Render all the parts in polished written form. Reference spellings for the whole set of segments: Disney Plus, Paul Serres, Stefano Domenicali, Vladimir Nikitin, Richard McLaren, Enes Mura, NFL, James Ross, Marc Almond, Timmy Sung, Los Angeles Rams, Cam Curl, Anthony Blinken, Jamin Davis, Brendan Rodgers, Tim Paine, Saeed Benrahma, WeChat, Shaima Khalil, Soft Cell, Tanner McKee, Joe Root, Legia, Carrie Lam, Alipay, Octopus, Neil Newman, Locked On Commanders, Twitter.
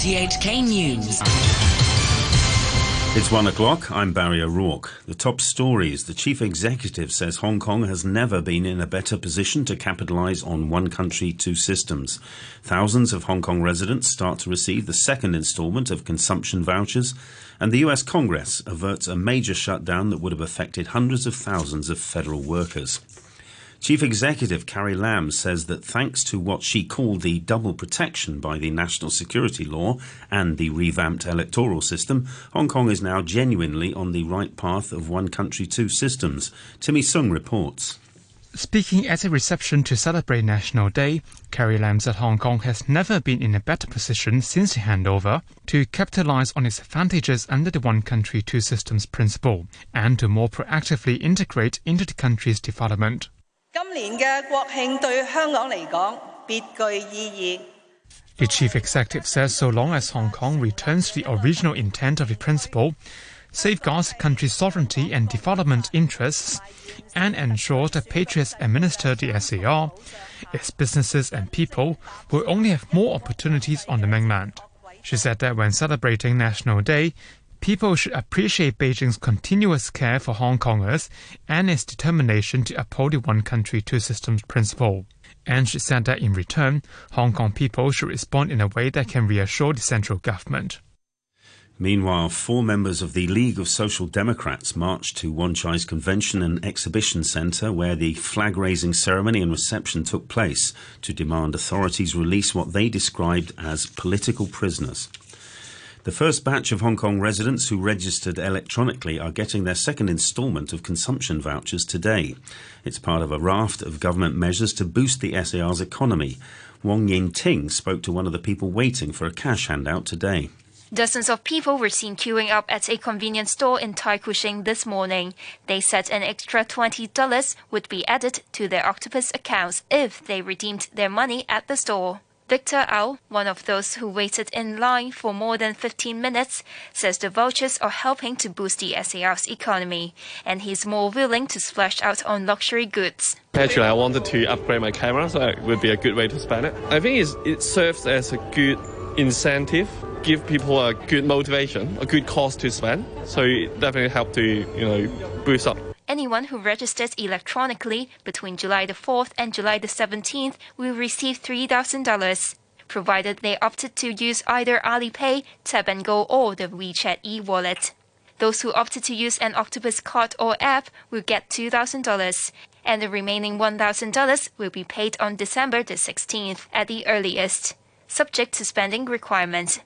RTHK News. It's 1 o'clock. I'm Barry O'Rourke. The top stories. The chief executive says Hong Kong has never been in a better position to capitalise on one country, two systems. Thousands of Hong Kong residents start to receive the second instalment of consumption vouchers, and the US Congress averts a major shutdown that would have affected hundreds of thousands of federal workers. Chief Executive Carrie Lam says that thanks to what she called the double protection by the national security law and the revamped electoral system, Hong Kong is now genuinely on the right path of one country, two systems. Timmy Sung reports. Speaking at a reception to celebrate National Day, Carrie Lam said Hong Kong has never been in a better position since the handover to capitalise on its advantages under the one country, two systems principle and to more proactively integrate into the country's development. The chief executive says so long as Hong Kong returns to the original intent of the principle, safeguards the country's sovereignty and development interests, and ensures that patriots administer the SAR, its businesses and people will only have more opportunities on the mainland. She said that when celebrating National Day, people should appreciate Beijing's continuous care for Hong Kongers and its determination to uphold the one country, two systems principle. And she said that in return, Hong Kong people should respond in a way that can reassure the central government. Meanwhile, four members of the League of Social Democrats marched to Wan Chai's Convention and Exhibition Centre, where the flag-raising ceremony and reception took place, to demand authorities release what they described as political prisoners. The first batch of Hong Kong residents who registered electronically are getting their second instalment of consumption vouchers today. It's part of a raft of government measures to boost the SAR's economy. Wong Ying Ting spoke to one of the people waiting for a cash handout today. Dozens of people were seen queuing up at a convenience store in Tai Kuching this morning. They said an extra $20 would be added to their Octopus accounts if they redeemed their money at the store. Victor Au, one of those who waited in line for more than 15 minutes, says the vouchers are helping to boost the SAR's economy, and he's more willing to splash out on luxury goods. Actually, I wanted to upgrade my camera, so it would be a good way to spend it. I think it serves as a good incentive, give people a good motivation, a good cause to spend, so it definitely helped to, boost up. Anyone who registers electronically between July the 4th and July the 17th will receive $3,000, provided they opted to use either Alipay, Tab and Go or the WeChat e-wallet. Those who opted to use an Octopus card or app will get $2,000, and the remaining $1,000 will be paid on December the 16th at the earliest, subject to spending requirements.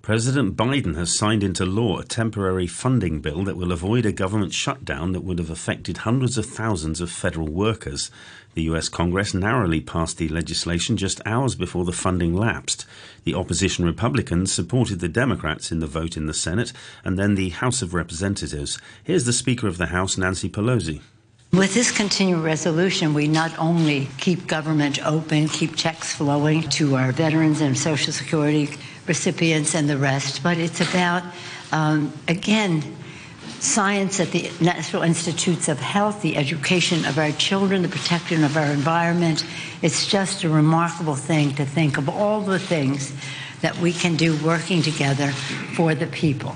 President Biden has signed into law a temporary funding bill that will avoid a government shutdown that would have affected hundreds of thousands of federal workers. The US Congress narrowly passed the legislation just hours before the funding lapsed. The opposition Republicans supported the Democrats in the vote in the Senate and then the House of Representatives. Here's the Speaker of the House, Nancy Pelosi. With this continuing resolution, we not only keep government open, keep checks flowing to our veterans and Social Security recipients and the rest, but it's about, again, science at the National Institutes of Health, the education of our children, the protection of our environment. It's just a remarkable thing to think of all the things that we can do working together for the people.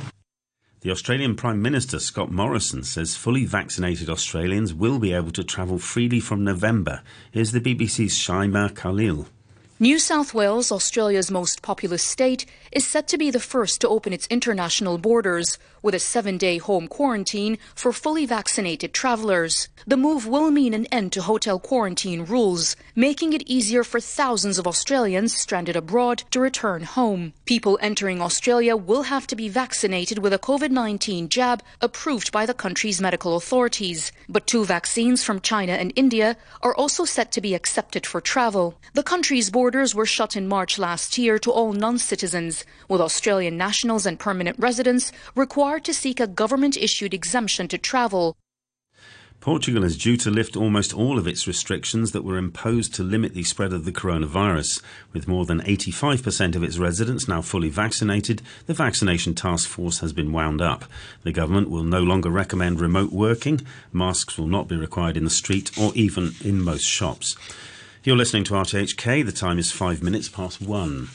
The Australian Prime Minister, Scott Morrison, says fully vaccinated Australians will be able to travel freely from November. Here's the BBC's Shaima Khalil. New South Wales, Australia's most populous state, is set to be the first to open its international borders with a 7-day home quarantine for fully vaccinated travellers. The move will mean an end to hotel quarantine rules, making it easier for thousands of Australians stranded abroad to return home. People entering Australia will have to be vaccinated with a COVID-19 jab approved by the country's medical authorities. But two vaccines from China and India are also set to be accepted for travel. The country's borders were shut in March last year to all non-citizens, with Australian nationals and permanent residents required to seek a government-issued exemption to travel. Portugal is due to lift almost all of its restrictions that were imposed to limit the spread of the coronavirus. With more than 85% of its residents now fully vaccinated, the vaccination task force has been wound up. The government will no longer recommend remote working. Masks will not be required in the street or even in most shops. You're listening to RTHK. The time is 5 minutes past 1.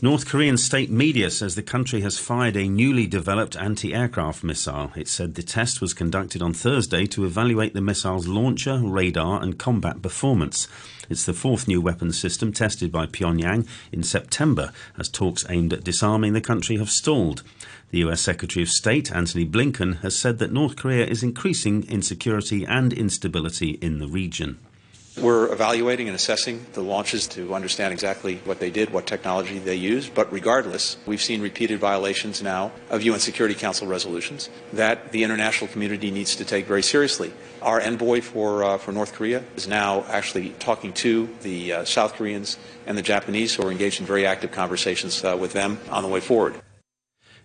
North Korean state media says the country has fired a newly developed anti-aircraft missile. It said the test was conducted on Thursday to evaluate the missile's launcher, radar and combat performance. It's the fourth new weapons system tested by Pyongyang in September, as talks aimed at disarming the country have stalled. The US Secretary of State, Anthony Blinken, has said that North Korea is increasing insecurity and instability in the region. We're evaluating and assessing the launches to understand exactly what they did, what technology they used, but regardless, we've seen repeated violations now of UN Security Council resolutions that the international community needs to take very seriously. Our envoy for North Korea is now actually talking to the South Koreans and the Japanese, who are engaged in very active conversations with them on the way forward.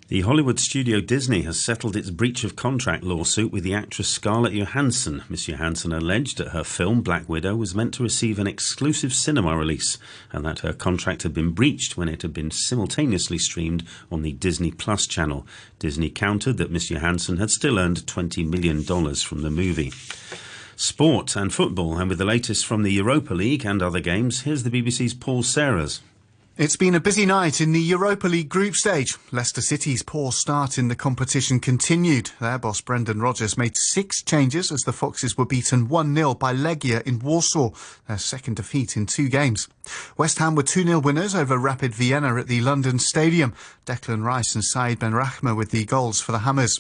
The Hollywood studio Disney has settled its breach of contract lawsuit with the actress Scarlett Johansson. Ms. Johansson alleged that her film Black Widow was meant to receive an exclusive cinema release and that her contract had been breached when it had been simultaneously streamed on the Disney Plus channel. Disney countered that Ms. Johansson had still earned $20 million from the movie. Sport and football, and with the latest from the Europa League and other games, here's the BBC's Paul Serres. It's been a busy night in the Europa League group stage. Leicester City's poor start in the competition continued. Their boss Brendan Rodgers made six changes as the Foxes were beaten 1-0 by Legia in Warsaw, their second defeat in two games. West Ham were 2-0 winners over Rapid Vienna at the London Stadium. Declan Rice and Saeed Benrahma with the goals for the Hammers.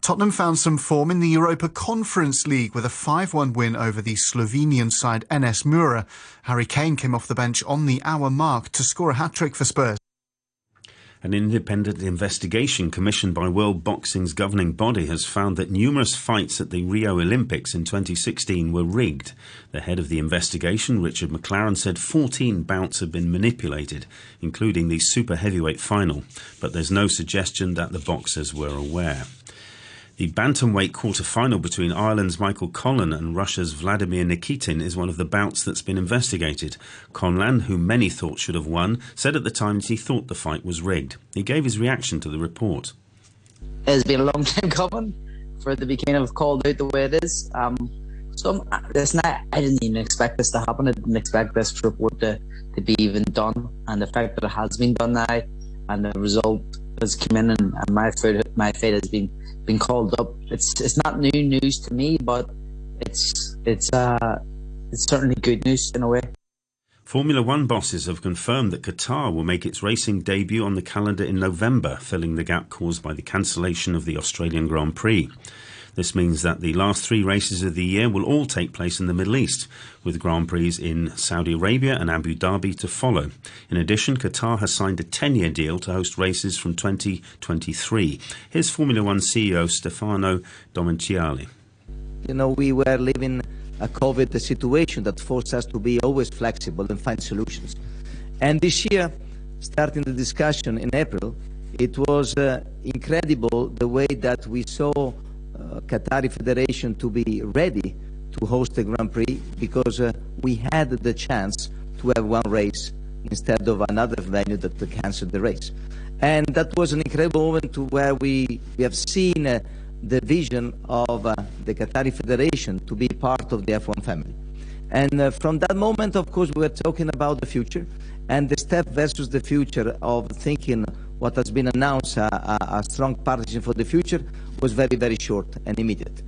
Tottenham found some form in the Europa Conference League with a 5-1 win over the Slovenian side Enes Mura. Harry Kane came off the bench on the hour mark to score a hat-trick for Spurs. An independent investigation commissioned by World Boxing's governing body has found that numerous fights at the Rio Olympics in 2016 were rigged. The head of the investigation, Richard McLaren, said 14 bouts have been manipulated, including the super heavyweight final, but there's no suggestion that the boxers were aware. The bantamweight quarter-final between Ireland's Michael Conlan and Russia's Vladimir Nikitin is one of the bouts that's been investigated. Conlan, who many thought should have won, said at the time that he thought the fight was rigged. He gave his reaction to the report. It's been a long time coming for it to be kind of called out the way it is. I didn't even expect this to happen. I didn't expect this report to be even done. And the fact that it has been done now and the result has come in and my fate has been called up. It's not new news to me, but it's certainly good news in a way. Formula One bosses have confirmed that Qatar will make its racing debut on the calendar in November, filling the gap caused by the cancellation of the Australian Grand Prix. This means that the last three races of the year will all take place in the Middle East, with Grand Prix in Saudi Arabia and Abu Dhabi to follow. In addition, Qatar has signed a 10-year deal to host races from 2023. Here's Formula One CEO Stefano Domenicali. You know, we were living a COVID situation that forced us to be always flexible and find solutions. And this year, starting the discussion in April, it was incredible the way that we saw Qatari Federation to be ready to host the Grand Prix, because we had the chance to have one race instead of another venue that cancelled the race. And that was an incredible moment to where we have seen the vision of the Qatari Federation to be part of the F1 family. And from that moment, of course, we were talking about the future, and the step versus the future of thinking what has been announced, a strong partnership for the future, was very, very short and immediate.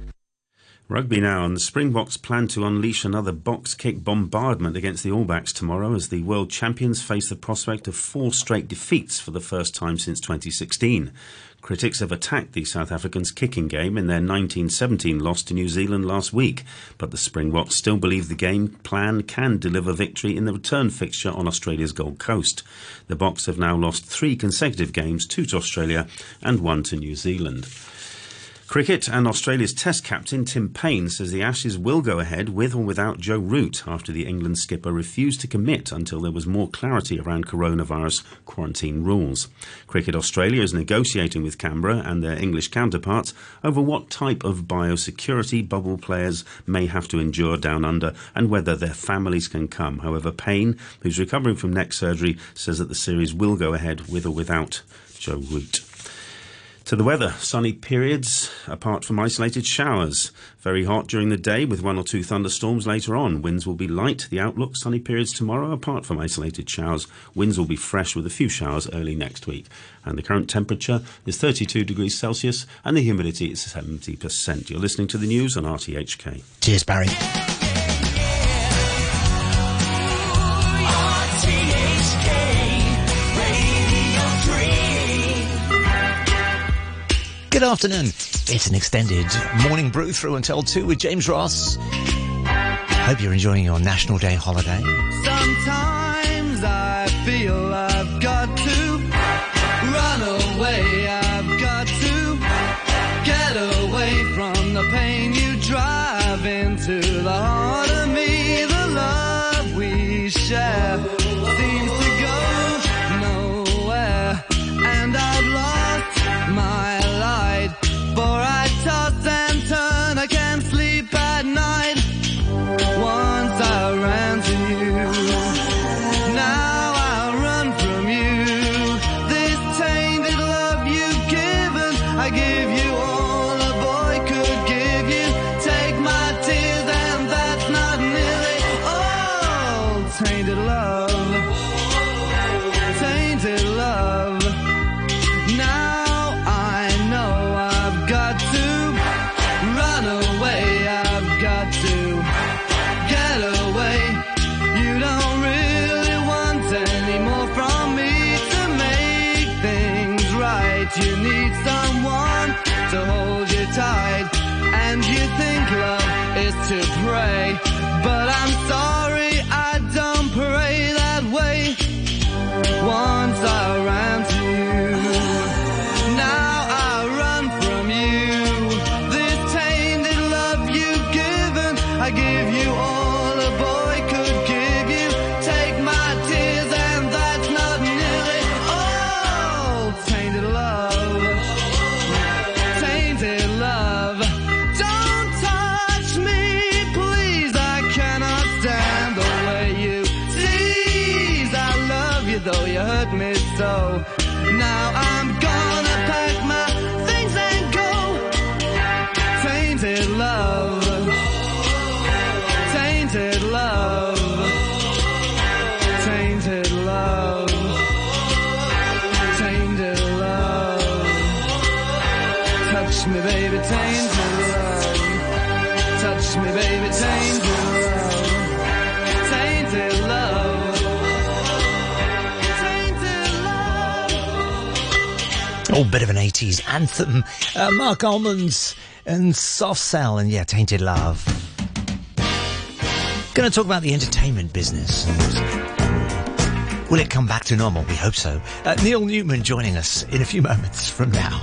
Rugby now, and the Springboks plan to unleash another box kick bombardment against the All Blacks tomorrow as the world champions face the prospect of four straight defeats for the first time since 2016. Critics have attacked the South Africans' kicking game in their 19-17 loss to New Zealand last week, but the Springboks still believe the game plan can deliver victory in the return fixture on Australia's Gold Coast. The Boks have now lost three consecutive games, two to Australia and one to New Zealand. Cricket, and Australia's Test captain Tim Paine says the Ashes will go ahead with or without Joe Root after the England skipper refused to commit until there was more clarity around coronavirus quarantine rules. Cricket Australia is negotiating with Canberra and their English counterparts over what type of biosecurity bubble players may have to endure down under and whether their families can come. However, Paine, who's recovering from neck surgery, says that the series will go ahead with or without Joe Root. To the weather, sunny periods apart from isolated showers. Very hot during the day with 1 or 2 thunderstorms later on. Winds will be light. The outlook, sunny periods tomorrow apart from isolated showers. Winds will be fresh with a few showers early next week. And the current temperature is 32 degrees Celsius and the humidity is 70%. You're listening to the news on RTHK. Cheers, Barry. Good afternoon. It's an extended morning brew through until 2 with James Ross. Hope you're enjoying your National Day holiday. Sometimes I feel I've got to run away. I've got to get away from the pain you drive into the heart of me. The love we share seems to go nowhere, and I've lost my light, for I toss and turn, I can't sleep at night. Once I ran to you, now I run from you. This tainted love you've given, I give you all a boy could give you. Take my tears and that's not nearly all. Tainted love, tainted love. You need someone to hold you tight, and you think love is to pray, but I'm sorry I don't pray that way. Once I ran to you, now I run from you. This tainted love you've given, I give you all a boy could give you. Take my tears and that's not nearly all. Tainted love, me so. Now I'm gonna pack my things and go. Tainted love, tainted love, tainted love, tainted love. Touch me, baby, tainted love. Touch me, baby, tainted love. Tainted love. Oh, bit of an 80s anthem. Marc Almond and Soft Cell and, yeah, Tainted Love. Going to talk about the entertainment business. Will it come back to normal? We hope so. Neil Newman joining us in a few moments from now.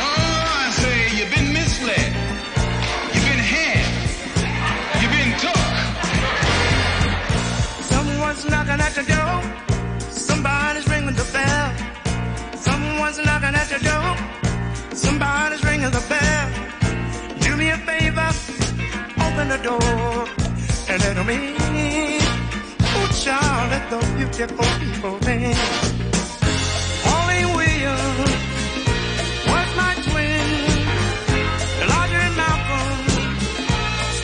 Oh, I say you've been misled. You've been had. You've been took. Someone's knocking at your door. Somebody's ringing the bell. Someone's knocking at your door. Somebody's ringing the bell. Do me a favor, open the door and let them in. Oh, child, let the beautiful people in. Holly Williams was my twin. Elijah and Malcolm,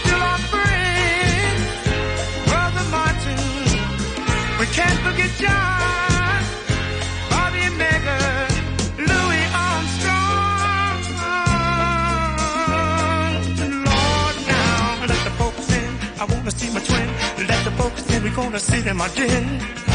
still our friends. Brother Martin, we can't forget John. I wanna see my twin. Let the focus in. We gonna sit in my den.